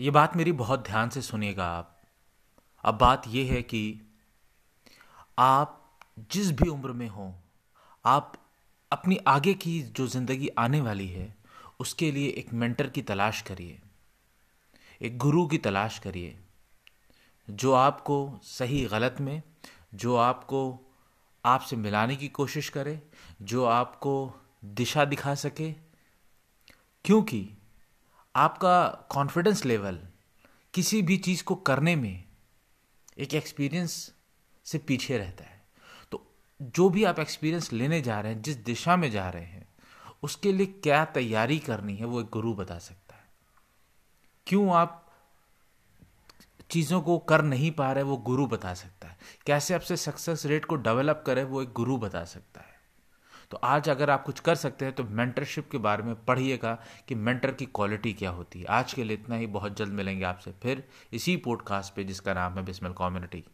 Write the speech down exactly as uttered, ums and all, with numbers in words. ये बात मेरी बहुत ध्यान से सुनिएगा आप। अब बात यह है कि आप जिस भी उम्र में हो, आप अपनी आगे की जो ज़िंदगी आने वाली है उसके लिए एक मेंटर की तलाश करिए, एक गुरु की तलाश करिए, जो आपको सही गलत में, जो आपको आपसे मिलाने की कोशिश करे, जो आपको दिशा दिखा सके। क्योंकि आपका कॉन्फिडेंस लेवल किसी भी चीज़ को करने में एक एक्सपीरियंस से पीछे रहता है। तो जो भी आप एक्सपीरियंस लेने जा रहे हैं, जिस दिशा में जा रहे हैं, उसके लिए क्या तैयारी करनी है वो एक गुरु बता सकता है। क्यों आप चीज़ों को कर नहीं पा रहे वो गुरु बता सकता है। कैसे आपसे सक्सेस रेट को डेवलप करें वो एक गुरु बता सकता है। तो आज अगर आप कुछ कर सकते हैं तो मेंटरशिप के बारे में पढ़िएगा कि मेंटर की क्वालिटी क्या होती है। आज के लिए इतना ही, बहुत जल्द मिलेंगे आपसे फिर इसी पॉडकास्ट पे जिसका नाम है बिस्मिल कम्युनिटी।